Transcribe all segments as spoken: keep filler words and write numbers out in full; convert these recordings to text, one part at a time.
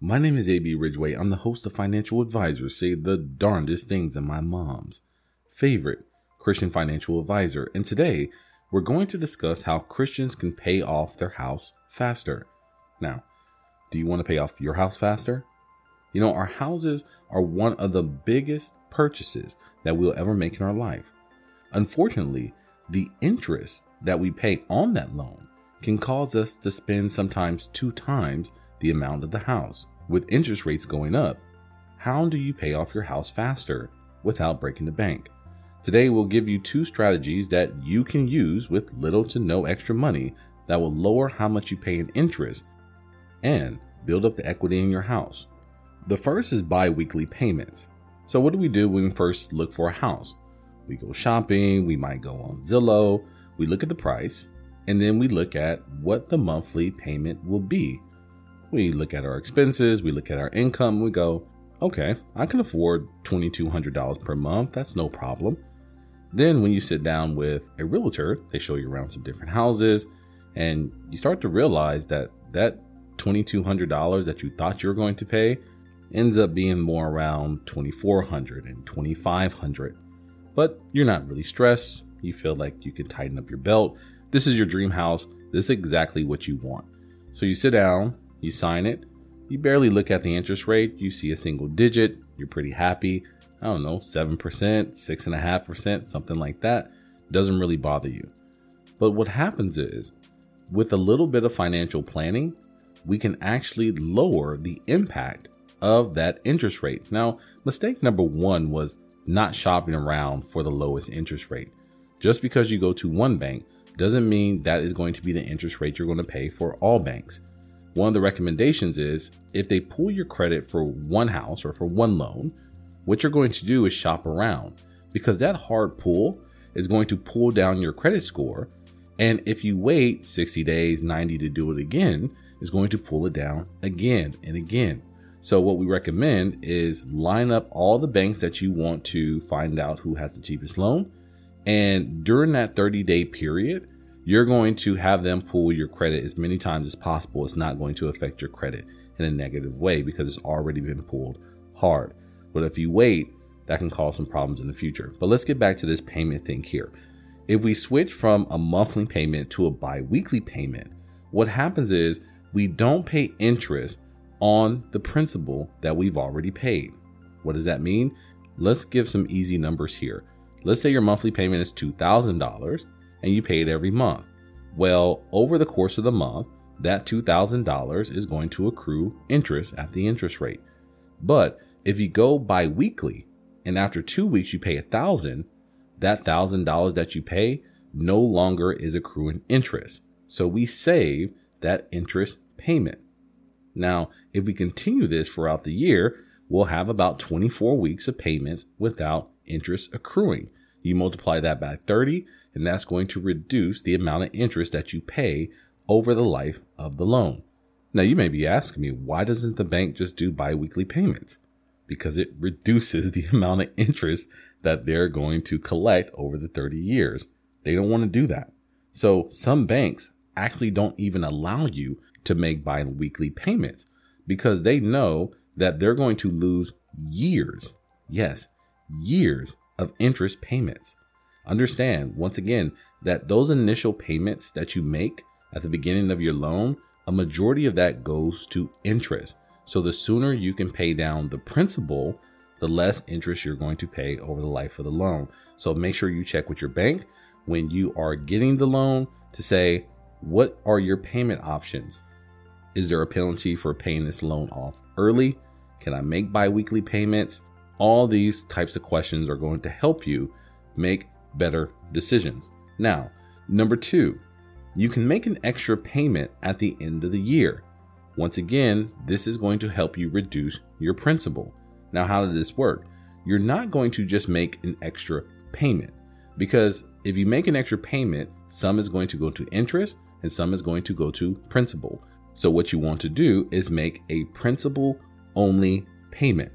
My name is A B Ridgeway. I'm the host of Financial Advisors Say the Darndest Things, and my mom's favorite Christian financial advisor. And today we're going to discuss how Christians can pay off their house faster. Now, do you want to pay off your house faster? You know, our houses are one of the biggest purchases that we'll ever make in our life. Unfortunately, the interest that we pay on that loan can cause us to spend sometimes two times the amount of the house. With interest rates going up, how do you pay off your house faster without breaking the bank? Today, we'll give you two strategies that you can use with little to no extra money that will lower how much you pay in interest and build up the equity in your house. The first is bi-weekly payments. So what do we do when we first look for a house? We go shopping, we might go on Zillow, we look at the price, and then we look at what the monthly payment will be. We look at our expenses, we look at our income, we go, okay, I can afford two thousand two hundred dollars per month, that's no problem. Then when you sit down with a realtor, they show you around some different houses, and you start to realize that that two thousand two hundred dollars that you thought you were going to pay ends up being more around two thousand four hundred dollars and two thousand five hundred dollars. But you're not really stressed, you feel like you can tighten up your belt. This is your dream house, this is exactly what you want. So you sit down, you sign it, you barely look at the interest rate, you see a single digit, you're pretty happy, I don't know, seven percent, six point five percent, something like that, doesn't really bother you. But what happens is, with a little bit of financial planning, we can actually lower the impact of that interest rate. Now, mistake number one was not shopping around for the lowest interest rate. Just because you go to one bank doesn't mean that is going to be the interest rate you're going to pay for all banks. One of the recommendations is if they pull your credit for one house or for one loan, what you're going to do is shop around, because that hard pull is going to pull down your credit score. And if you wait sixty days, ninety to do it again, it's going to pull it down again and again. So what we recommend is line up all the banks that you want to find out who has the cheapest loan. And during that thirty day period, you're going to have them pull your credit as many times as possible. It's not going to affect your credit in a negative way because it's already been pulled hard. But if you wait, that can cause some problems in the future. But let's get back to this payment thing here. If we switch from a monthly payment to a bi-weekly payment, what happens is we don't pay interest on the principal that we've already paid. What does that mean? Let's give some easy numbers here. Let's say your monthly payment is two thousand dollars. And you pay it every month. Well, over the course of the month, that two thousand dollars is going to accrue interest at the interest rate. But if you go bi-weekly and after two weeks you pay one thousand dollars, that one thousand dollars that you pay no longer is accruing interest. So we save that interest payment. Now, if we continue this throughout the year, we'll have about twenty-four weeks of payments without interest accruing. You multiply that by thirty, and that's going to reduce the amount of interest that you pay over the life of the loan. Now, you may be asking me, why doesn't the bank just do bi-weekly payments? Because it reduces the amount of interest that they're going to collect over the thirty years. They don't want to do that. So some banks actually don't even allow you to make bi-weekly payments because they know that they're going to lose years, yes, years of interest payments. Understand, once again, that those initial payments that you make at the beginning of your loan, a majority of that goes to interest. So the sooner you can pay down the principal, the less interest you're going to pay over the life of the loan. So make sure you check with your bank when you are getting the loan to say, what are your payment options? Is there a penalty for paying this loan off early? Can I make bi-weekly payments? All these types of questions are going to help you make better decisions. Now, number two, you can make an extra payment at the end of the year. Once again, this is going to help you reduce your principal. Now, how does this work? You're not going to just make an extra payment, because if you make an extra payment, some is going to go to interest and some is going to go to principal. So what you want to do is make a principal only payment,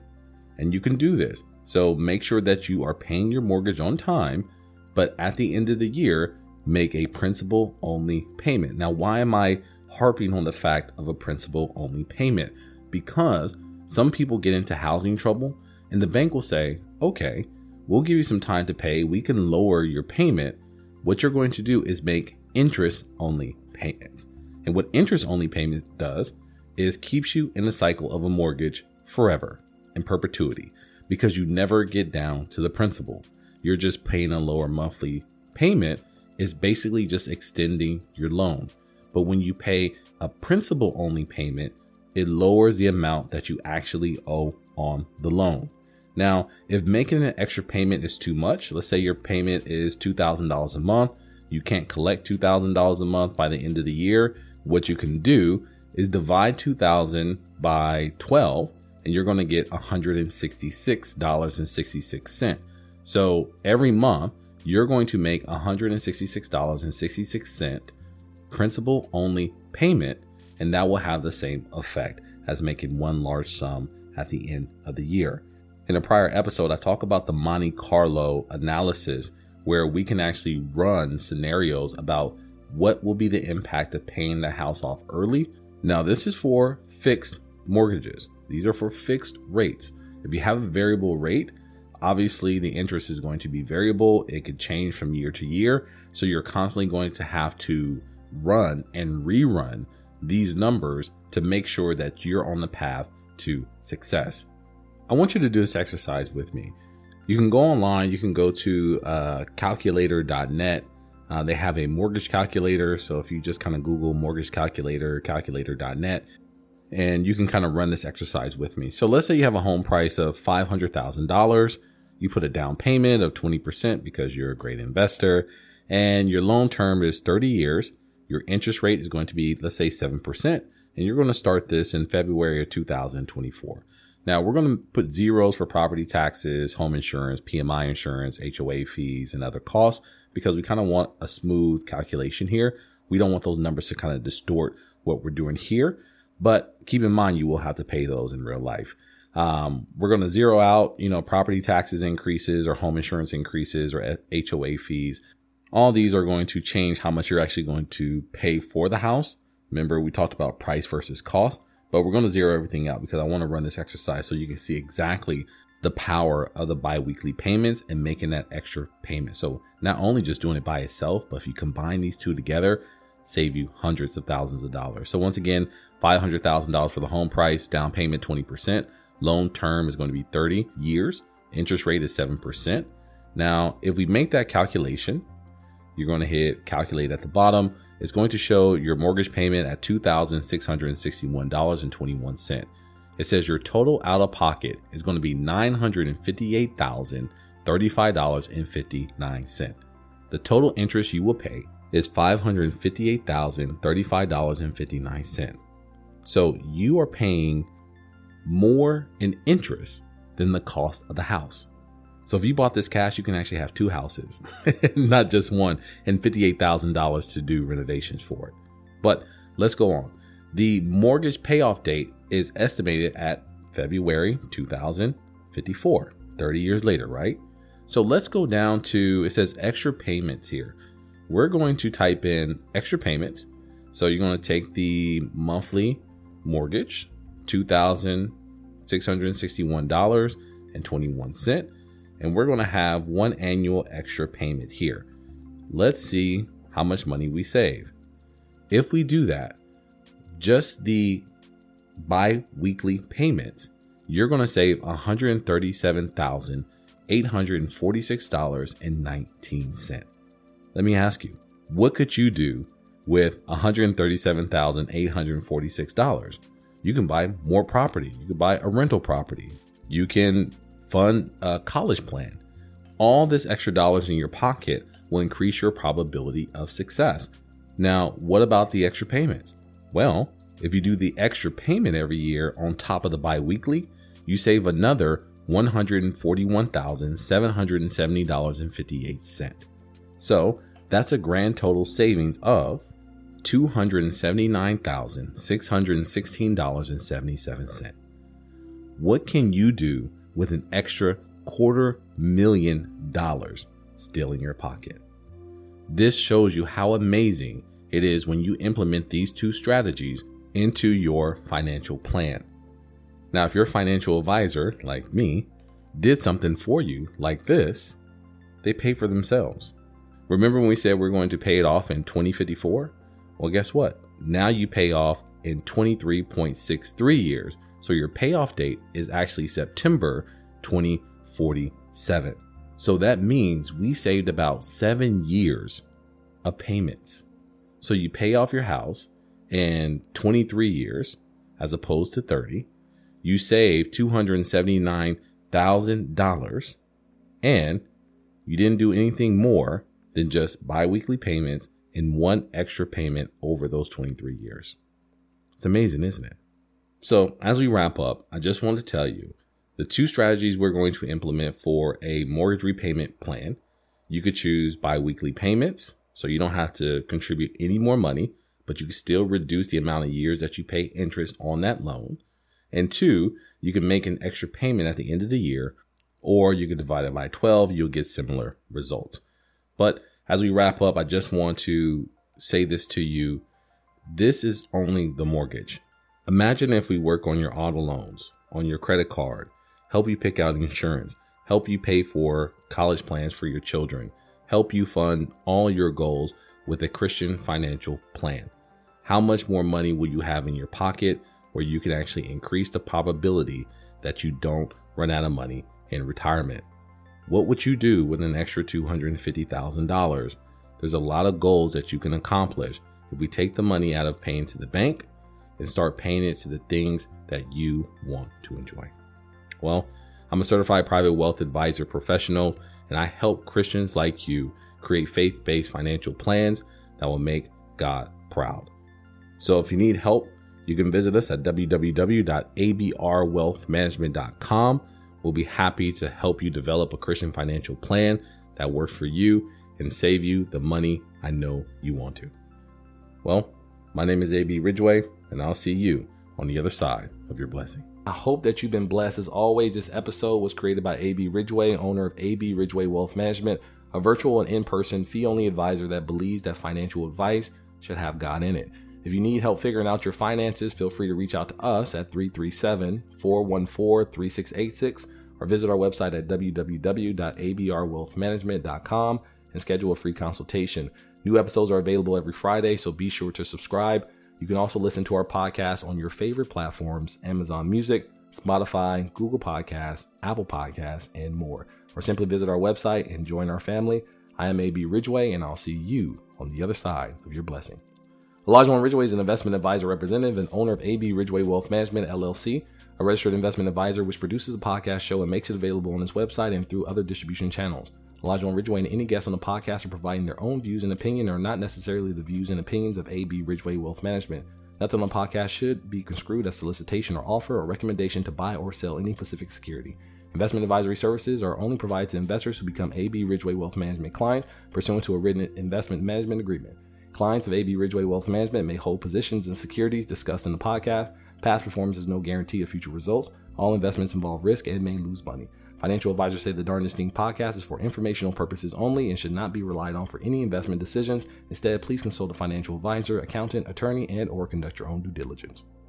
and you can do this. So make sure that you are paying your mortgage on time, but at the end of the year, make a principal only payment. Now, why am I harping on the fact of a principal only payment? because some people get into housing trouble and the bank will say, okay, we'll give you some time to pay. We can lower your payment. What you're going to do is make interest-only payments. And what interest-only payment does is keeps you in the cycle of a mortgage forever in perpetuity because you never get down to the principal. You're just paying a lower monthly payment. Is basically just extending your loan. But when you pay a principal-only payment, it lowers the amount that you actually owe on the loan. Now, if making an extra payment is too much, let's say your payment is two thousand dollars a month, you can't collect two thousand dollars a month by the end of the year, what you can do is divide two thousand dollars by twelve, and you're gonna get one hundred sixty-six dollars and sixty-six cents. So every month, you're going to make one hundred sixty-six dollars and sixty-six cents principal only payment, and that will have the same effect as making one large sum at the end of the year. In a prior episode, I talk about the Monte Carlo analysis, where we can actually run scenarios about what will be the impact of paying the house off early. Now, this is for fixed mortgages. These are for fixed rates. If you have a variable rate, obviously, the interest is going to be variable. It could change from year to year. So you're constantly going to have to run and rerun these numbers to make sure that you're on the path to success. I want you to do this exercise with me. You can go online. You can go to uh, calculator dot net. Uh, they have a mortgage calculator. So if you just kind of Google mortgage calculator, calculator dot net, and you can kind of run this exercise with me. So let's say you have a home price of five hundred thousand dollars. You put a down payment of twenty percent because you're a great investor, and your loan term is thirty years. Your interest rate is going to be, let's say, seven percent, and you're going to start this in February of two thousand twenty-four. Now, we're going to put zeros for property taxes, home insurance, P M I insurance, H O A fees, and other costs because we kind of want a smooth calculation here. We don't want those numbers to kind of distort what we're doing here, but keep in mind you will have to pay those in real life. Um, we're going to zero out, you know, property taxes increases or home insurance increases or H O A fees. All these are going to change how much you're actually going to pay for the house. Remember, we talked about price versus cost, but we're going to zero everything out because I want to run this exercise so you can see exactly the power of the biweekly payments and making that extra payment. So not only just doing it by itself, but if you combine these two together, save you hundreds of thousands of dollars. So once again, five hundred thousand dollars for the home price, down payment twenty percent, loan term is going to be thirty years, interest rate is seven percent. Now, if we make that calculation, you're going to hit calculate at the bottom. It's going to show your mortgage payment at two thousand six hundred sixty-one dollars and twenty-one cents. It says your total out of pocket is going to be nine hundred fifty-eight thousand thirty-five dollars and fifty-nine cents. The total interest you will pay is five hundred fifty-eight thousand thirty-five dollars and fifty-nine cents. So you are paying more in interest than the cost of the house. So if you bought this cash, you can actually have two houses, not just one, and fifty-eight thousand dollars to do renovations for it. But let's go on. The mortgage payoff date is estimated at February two thousand fifty-four, thirty years later, right? So let's go down to, it says extra payments here. We're going to type in extra payments. So you're going to take the monthly mortgage, two thousand six hundred sixty-one dollars and twenty-one cents, and we're going to have one annual extra payment here. Let's see how much money we save. If we do that, just the bi-weekly payments, you're going to save one hundred thirty-seven thousand eight hundred forty-six dollars and nineteen cents. Let me ask you, what could you do with one hundred thirty-seven thousand eight hundred forty-six dollars? You can buy more property. You can buy a rental property. You can fund a college plan. All this extra dollars in your pocket will increase your probability of success. Now, what about the extra payments? Well, if you do the extra payment every year on top of the biweekly, you save another one hundred forty-one thousand seven hundred seventy dollars and fifty-eight cents. So that's a grand total savings of two hundred seventy-nine thousand six hundred sixteen dollars and seventy-seven cents. What can you do with an extra quarter million dollars still in your pocket? This shows you how amazing it is when you implement these two strategies into your financial plan. Now, if your financial advisor, like me, did something for you like this, they pay for themselves. Remember when we said we're going to pay it off in twenty fifty-four? Well, guess what? Now you pay off in twenty-three point six three years. So your payoff date is actually September twenty forty-seven. So that means we saved about seven years of payments. So you pay off your house in twenty-three years as opposed to thirty. You save two hundred seventy-nine thousand dollars, and you didn't do anything more than just biweekly payments and one extra payment over those twenty-three years. It's amazing, isn't it? So as we wrap up, I just want to tell you the two strategies we're going to implement for a mortgage repayment plan. You could choose biweekly payments, so you don't have to contribute any more money, but you can still reduce the amount of years that you pay interest on that loan. And two, you can make an extra payment at the end of the year, or you can divide it by twelve. You'll get similar results. But as we wrap up, I just want to say this to you. This is only the mortgage. Imagine if we work on your auto loans, on your credit card, help you pick out insurance, help you pay for college plans for your children, help you fund all your goals with a Christian financial plan. How much more money will you have in your pocket where you can actually increase the probability that you don't run out of money in retirement? What would you do with an extra two hundred fifty thousand dollars? There's a lot of goals that you can accomplish if we take the money out of paying to the bank and start paying it to the things that you want to enjoy. Well, I'm a certified private wealth advisor professional, and I help Christians like you create faith-based financial plans that will make God proud. So if you need help, you can visit us at w w w dot a b r wealth management dot com. We'll be happy to help you develop a Christian financial plan that works for you and save you the money I know you want to. Well, my name is A B Ridgeway, and I'll see you on the other side of your blessing. I hope that you've been blessed. As always, this episode was created by A B Ridgeway, owner of A B Ridgeway Wealth Management, a virtual and in-person fee-only advisor that believes that financial advice should have God in it. If you need help figuring out your finances, feel free to reach out to us at three three seven, four one four, three six eight six or visit our website at w w w dot a b r wealth management dot com and schedule a free consultation. New episodes are available every Friday, so be sure to subscribe. You can also listen to our podcast on your favorite platforms, Amazon Music, Spotify, Google Podcasts, Apple Podcasts, and more. Or simply visit our website and join our family. I am A B Ridgeway, and I'll see you on the other side of your blessing. Olajuwon Ridgway is an investment advisor representative and owner of A B Ridgeway Wealth Management, L L C, a registered investment advisor which produces a podcast show and makes it available on his website and through other distribution channels. Olajuwon Ridgway and any guests on the podcast are providing their own views and opinion and are not necessarily the views and opinions of A B Ridgeway Wealth Management. Nothing on the podcast should be construed as solicitation or offer or recommendation to buy or sell any specific security. Investment advisory services are only provided to investors who become A B Ridgeway Wealth Management client pursuant to a written investment management agreement. Clients of A B Ridgeway Wealth Management may hold positions and securities discussed in the podcast. Past performance is no guarantee of future results. All investments involve risk and may lose money. Financial Advisors Say the Darndest Things podcast is for informational purposes only and should not be relied on for any investment decisions. Instead, please consult a financial advisor, accountant, attorney, and or conduct your own due diligence.